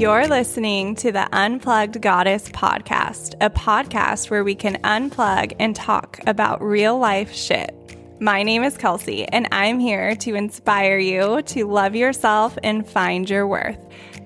You're listening to the Unplugged Goddess Podcast, a podcast where we can unplug and talk about real life shit. My name is Kelsey, and I'm here to inspire you to love yourself and find your worth.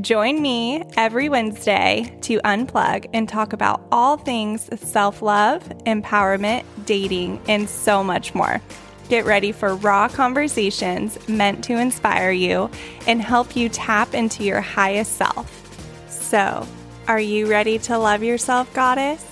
Join me every Wednesday to unplug and talk about all things self-love, empowerment, dating, and so much more. Get ready for raw conversations meant to inspire you and help you tap into your highest self. So, are you ready to love yourself, goddess?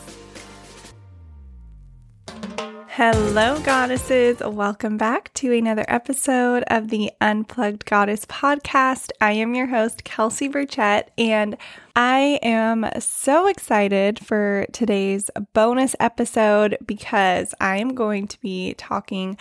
Hello, goddesses. Welcome back to another episode of the Unplugged Goddess Podcast. I am your host, Kelsey Burchett, and I am so excited for today's bonus episode because I am going to be talking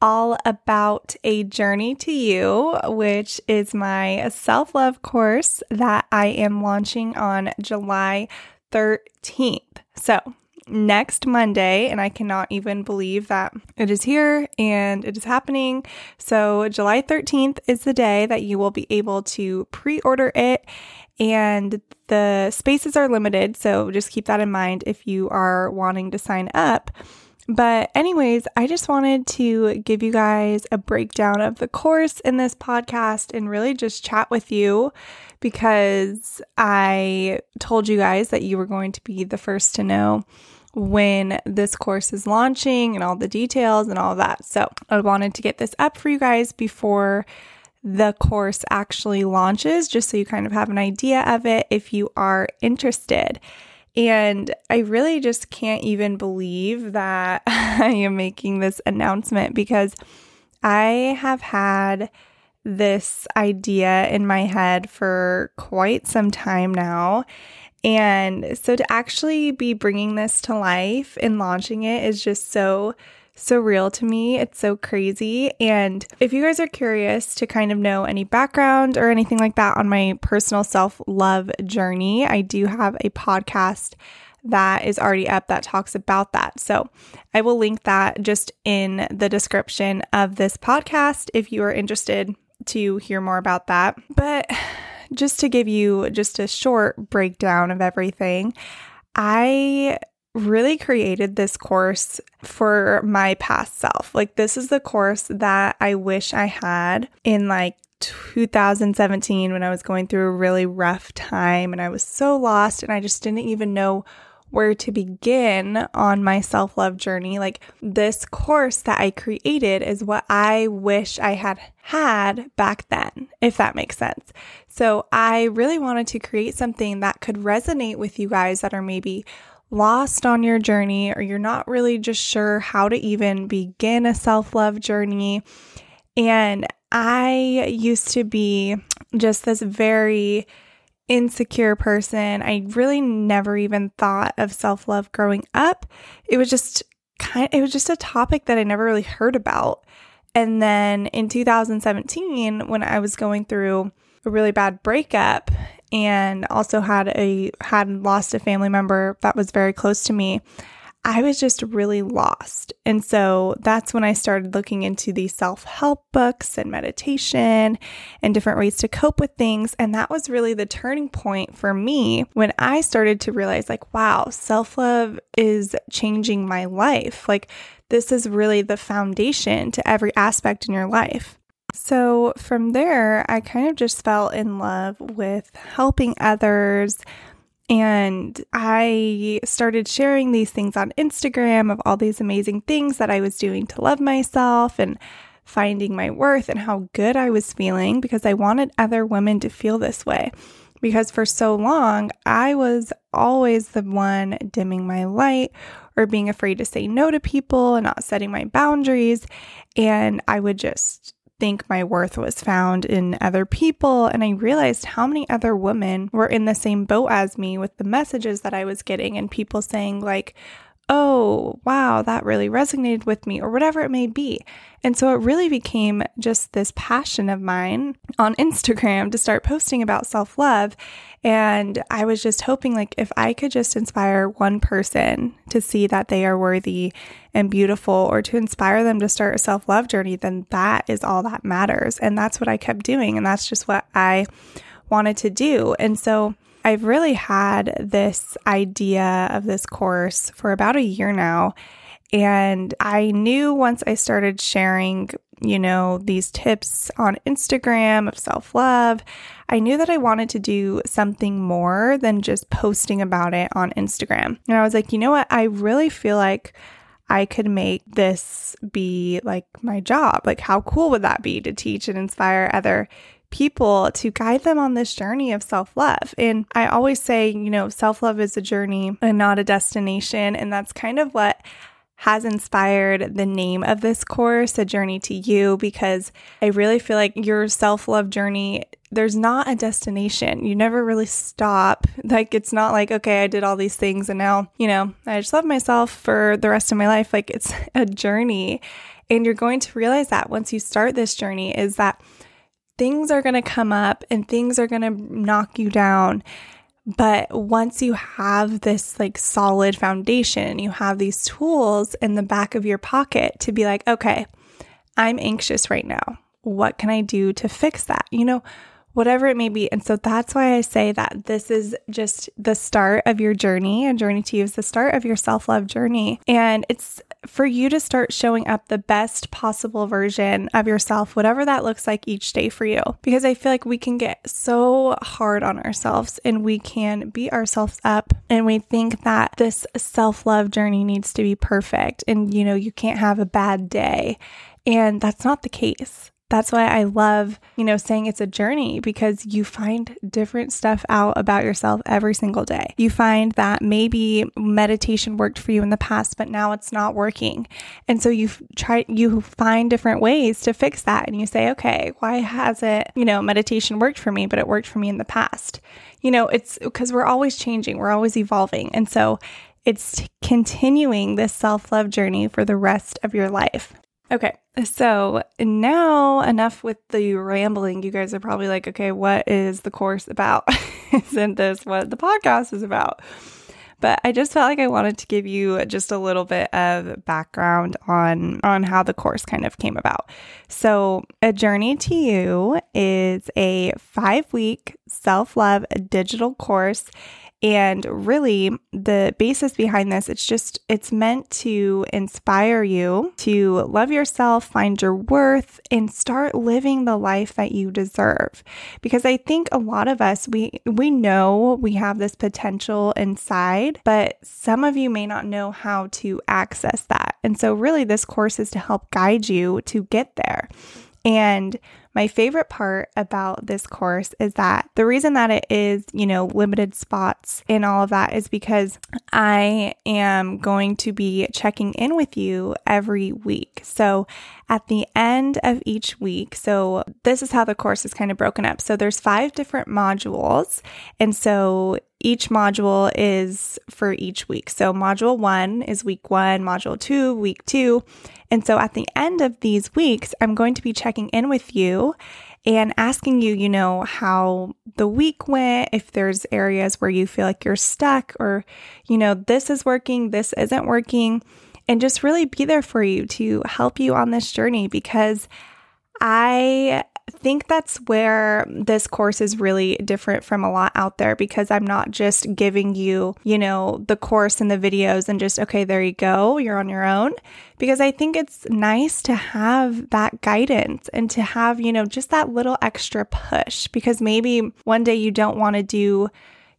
all about A Journey to You, which is my self-love course that I am launching on July 13th. So, next Monday, and I cannot even believe that it is here and it is happening. So July 13th is the day that you will be able to pre-order it, and the spaces are limited, so just keep that in mind if you are wanting to sign up. But anyways, I just wanted to give you guys a breakdown of the course in this podcast and really just chat with you because I told you guys that you were going to be the first to know when this course is launching and all the details and all that. So I wanted to get this up for you guys before the course actually launches, just so you kind of have an idea of it if you are interested. And I really just can't even believe that I am making this announcement because I have had this idea in my head for quite some time now. And so to actually be bringing this to life and launching it is just so surreal to me. It's so crazy. And if you guys are curious to kind of know any background or anything like that on my personal self-love journey, I do have a podcast that is already up that talks about that. So I will link that just in the description of this podcast if you are interested to hear more about that. But just to give you just a short breakdown of everything, I really created this course for my past self. Like, this is the course that I wish I had in like 2017 when I was going through a really rough time and I was so lost and I just didn't even know where to begin on my self-love journey. Like, this course that I created is what I wish I had had back then, if that makes sense. So I really wanted to create something that could resonate with you guys that are maybe lost on your journey, or you're not really just sure how to even begin a self-love journey. And I used to be just this very insecure person. I really never even thought of self-love growing up. It was just a topic that I never really heard about. And then in 2017, when I was going through a really bad breakup and also had lost a family member that was very close to me, I was just really lost. And so that's when I started looking into the self-help books and meditation and different ways to cope with things. And that was really the turning point for me when I started to realize, like, wow, self-love is changing my life. Like, this is really the foundation to every aspect in your life. So from there, I kind of just fell in love with helping others, and I started sharing these things on Instagram of all these amazing things that I was doing to love myself and finding my worth and how good I was feeling, because I wanted other women to feel this way. Because for so long, I was always the one dimming my light or being afraid to say no to people and not setting my boundaries, and I would just think my worth was found in other people. And I realized how many other women were in the same boat as me with the messages that I was getting and people saying, like, oh, wow, that really resonated with me, or whatever it may be. And so it really became just this passion of mine on Instagram to start posting about self-love. And I was just hoping, like, if I could just inspire one person to see that they are worthy and beautiful, or to inspire them to start a self-love journey, then that is all that matters. And that's what I kept doing. And that's just what I wanted to do. And so I've really had this idea of this course for about a year now. And I knew once I started sharing, you know, these tips on Instagram of self-love, I knew that I wanted to do something more than just posting about it on Instagram. And I was like, you know what? I really feel like I could make this be like my job. Like, how cool would that be to teach and inspire other people, to guide them on this journey of self-love? And I always say, you know, self-love is a journey and not a destination. And that's kind of what has inspired the name of this course, A Journey to You, because I really feel like your self-love journey, there's not a destination. You never really stop. Like, it's not like, okay, I did all these things and now, you know, I just love myself for the rest of my life. Like, it's a journey. And you're going to realize that once you start this journey, is that things are going to come up and things are going to knock you down. But once you have this like solid foundation, you have these tools in the back of your pocket to be like, okay, I'm anxious right now. What can I do to fix that? You know, whatever it may be. And so that's why I say that this is just the start of your journey. A Journey to You is the start of your self-love journey. And it's for you to start showing up the best possible version of yourself, whatever that looks like each day for you. Because I feel like we can get so hard on ourselves and we can beat ourselves up, and we think that this self-love journey needs to be perfect and, you know, you can't have a bad day. And that's not the case. That's why I love, you know, saying it's a journey, because you find different stuff out about yourself every single day. You find that maybe meditation worked for you in the past, but now it's not working. And so you find different ways to fix that. And you say, okay, why hasn't, you know, meditation worked for me, but it worked for me in the past? You know, it's because we're always changing, we're always evolving. And so it's continuing this self-love journey for the rest of your life. Okay, so now enough with the rambling. You guys are probably like, okay, what is the course about? Isn't this what the podcast is about? But I just felt like I wanted to give you just a little bit of background on how the course kind of came about. So A Journey to You is a 5-week self-love digital course. And really, the basis behind this, it's meant to inspire you to love yourself, find your worth, and start living the life that you deserve. Because I think a lot of us, we know we have this potential inside, but some of you may not know how to access that. And so really, this course is to help guide you to get there. And my favorite part about this course is that the reason that it is, you know, limited spots and all of that is because I am going to be checking in with you every week. So at the end of each week, so this is how the course is kind of broken up. So there's 5 different modules. And so each module is for each week. So module 1 is week 1, module 2, week 2. And so at the end of these weeks, I'm going to be checking in with you and asking you, you know, how the week went, if there's areas where you feel like you're stuck, or, you know, this is working, this isn't working, and just really be there for you to help you on this journey, because I think that's where this course is really different from a lot out there, because I'm not just giving you, you know, the course and the videos and just, okay, there you go, you're on your own. Because I think it's nice to have that guidance and to have, you know, just that little extra push, because maybe one day you don't want to do,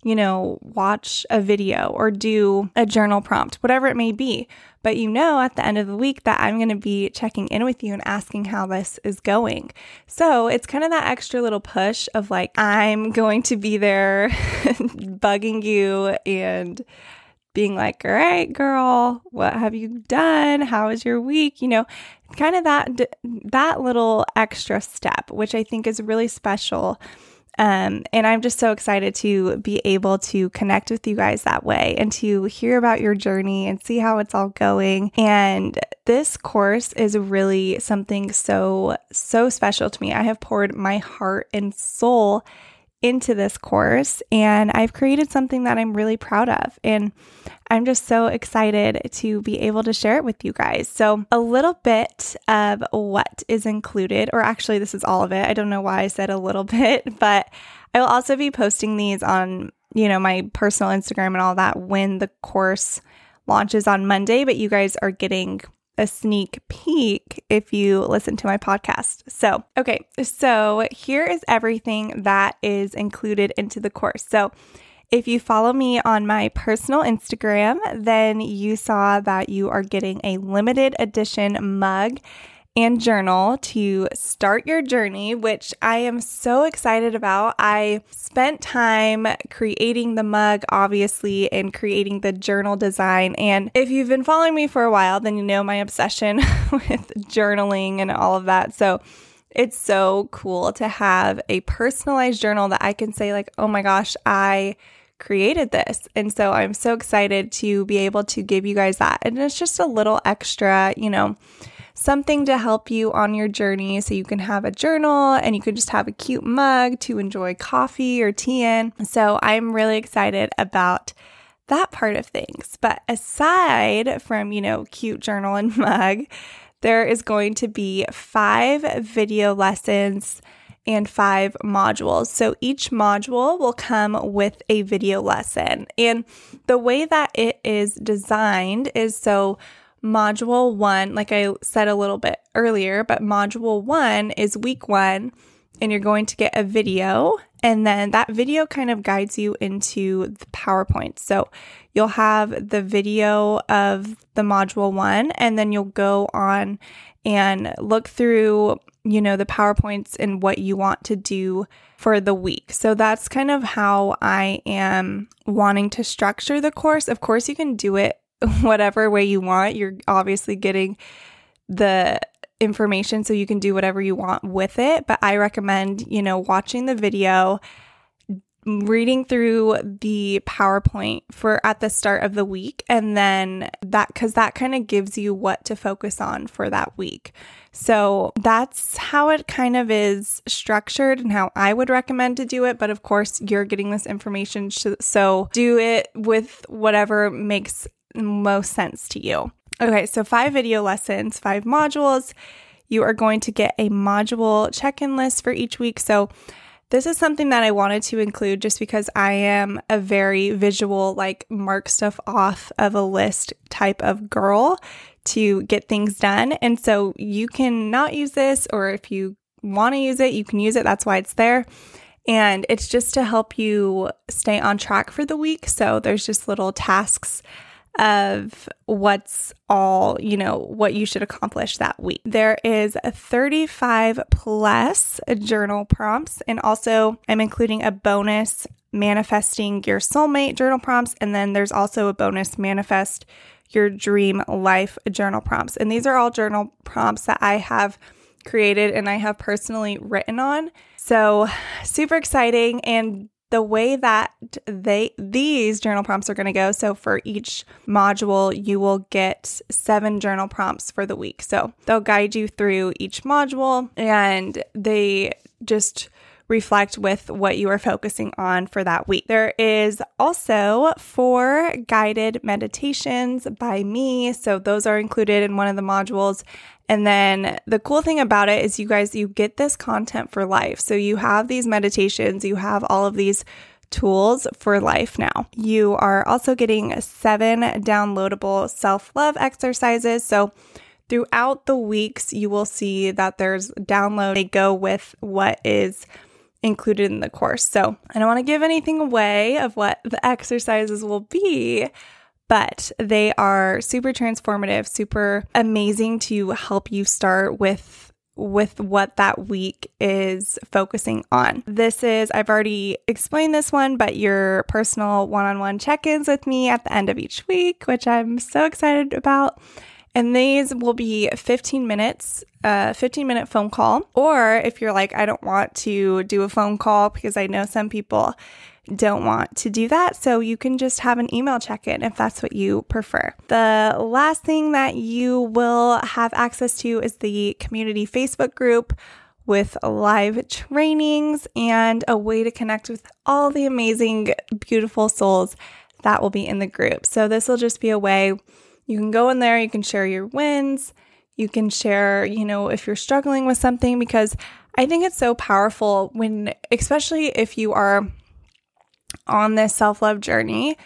you know, watch a video or do a journal prompt, whatever it may be. But you know, at the end of the week that I'm going to be checking in with you and asking how this is going. So it's kind of that extra little push of like, I'm going to be there bugging you and being like, all right, girl, what have you done? How is your week? You know, kind of that little extra step, which I think is really special And I'm just so excited to be able to connect with you guys that way and to hear about your journey and see how it's all going. And this course is really something so, so special to me. I have poured my heart and soul into this course, and I've created something that I'm really proud of. And I'm just so excited to be able to share it with you guys. So a little bit of what is included, or actually this is all of it. I don't know why I said a little bit, but I will also be posting these on, my personal Instagram and all that when the course launches on Monday, but you guys are getting a sneak peek if you listen to my podcast. So, okay, so here is everything that is included into the course. So if you follow me on my personal Instagram, then you saw that you are getting a limited edition mug and journal to start your journey, which I am so excited about. I spent time creating the mug, obviously, and creating the journal design. And if you've been following me for a while, then you know my obsession with journaling and all of that. So it's so cool to have a personalized journal that I can say like, oh my gosh, I created this. And so I'm so excited to be able to give you guys that. And it's just a little extra, something to help you on your journey. So you can have a journal and you can just have a cute mug to enjoy coffee or tea in. So I'm really excited about that part of things. But aside from, cute journal and mug, there is going to be 5 video lessons and 5 modules. So each module will come with a video lesson. And the way that it is designed is so module 1, like I said a little bit earlier, but module 1 is week 1, and you're going to get a video, and then that video kind of guides you into the PowerPoint. So you'll have the video of the module 1, and then you'll go on and look through, the PowerPoints and what you want to do for the week. So that's kind of how I am wanting to structure the course. Of course, you can do it whatever way you want. You're obviously getting the information, so you can do whatever you want with it. But I recommend, watching the video, reading through the PowerPoint for at the start of the week. And then because that kind of gives you what to focus on for that week. So that's how it kind of is structured and how I would recommend to do it. But of course, you're getting this information. So do it with whatever makes most sense to you. Okay, so 5 video lessons, 5 modules. You are going to get a module check-in list for each week. So this is something that I wanted to include just because I am a very visual, like mark stuff off of a list type of girl to get things done. And so you can not use this, or if you want to use it, you can use it. That's why it's there. And it's just to help you stay on track for the week. So there's just little tasks of what's all, what you should accomplish that week. There is 35 plus journal prompts, and also I'm including a bonus manifesting your soulmate journal prompts, and then there's also a bonus manifest your dream life journal prompts. And these are all journal prompts that I have created and I have personally written on. So super exciting. And the way that these journal prompts are going to go, so for each module, you will get 7 journal prompts for the week. So they'll guide you through each module, and they just reflect with what you are focusing on for that week. There is also 4 guided meditations by me. So those are included in one of the modules. And then the cool thing about it is you get this content for life. So you have these meditations, you have all of these tools for life now. You are also getting 7 downloadable self-love exercises. So throughout the weeks, you will see that there's download. They go with what is included in the course. So I don't want to give anything away of what the exercises will be, but they are super transformative, super amazing to help you start with what that week is focusing on. I've already explained this one, but your personal one-on-one check-ins with me at the end of each week, which I'm so excited about. And these will be 15 minutes, a 15-minute phone call. Or if you're like, I don't want to do a phone call, because I know some people don't want to do that. So you can just have an email check-in if that's what you prefer. The last thing that you will have access to is the community Facebook group with live trainings and a way to connect with all the amazing, beautiful souls that will be in the group. So this will just be a way you can go in there, you can share your wins, you can share, you know, if you're struggling with something, because I think it's so powerful when, especially if you are on this self-love journey,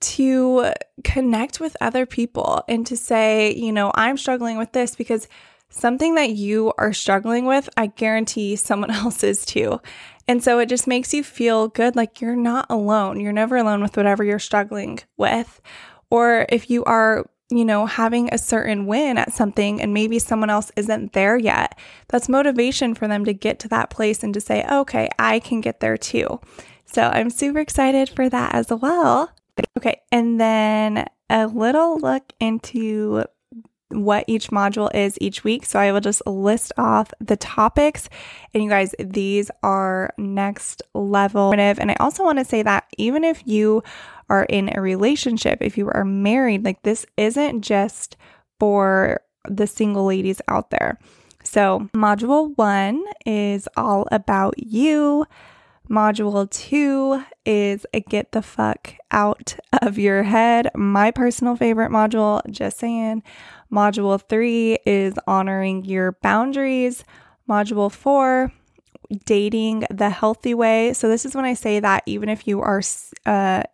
to connect with other people and to say, you know, I'm struggling with this, because something that you are struggling with, I guarantee someone else is too. And so it just makes you feel good, like you're not alone. You're never alone with whatever you're struggling with. Or if you are, you know, having a certain win at something and maybe someone else isn't there yet, that's motivation for them to get to that place and to say, okay, I can get there too. So I'm super excited for that as well. Okay, and then a little look into what each module is each week. So I will just list off the topics. And you guys, these are next level. And I also want to say that even if you are in a relationship, if you are married, like this isn't just for the single ladies out there. So module 1 is all about you. Module 2 is get the fuck out of your head. My personal favorite module, just saying. Module 3 is honoring your boundaries. Module 4, dating the healthy way. So this is when I say that even if you are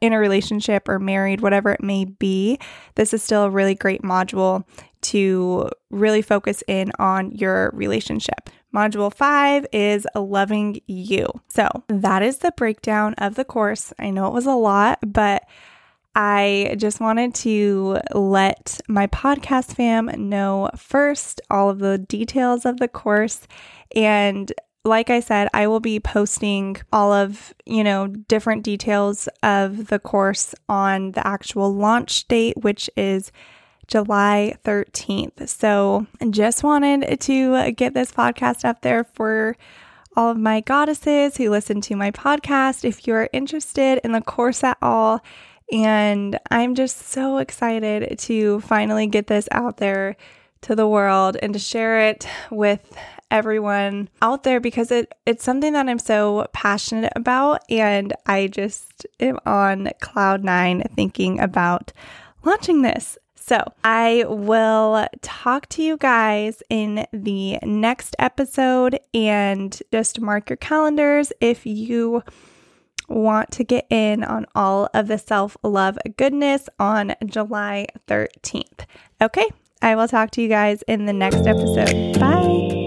in a relationship or married, whatever it may be, this is still a really great module to really focus in on your relationship. Module 5 is loving you. So that is the breakdown of the course. I know it was a lot, but I just wanted to let my podcast fam know first all of the details of the course. And like I said, I will be posting all of, you know, different details of the course on the actual launch date, which is July 13th. So just wanted to get this podcast up there for all of my goddesses who listen to my podcast. If you're interested in the course at all, and I'm just so excited to finally get this out there to the world and to share it with everyone out there, because it's something that I'm so passionate about, and I just am on cloud 9 thinking about launching this. So I will talk to you guys in the next episode, and just mark your calendars if you want to get in on all of the self-love goodness on July 13th. Okay, I will talk to you guys in the next episode. Bye.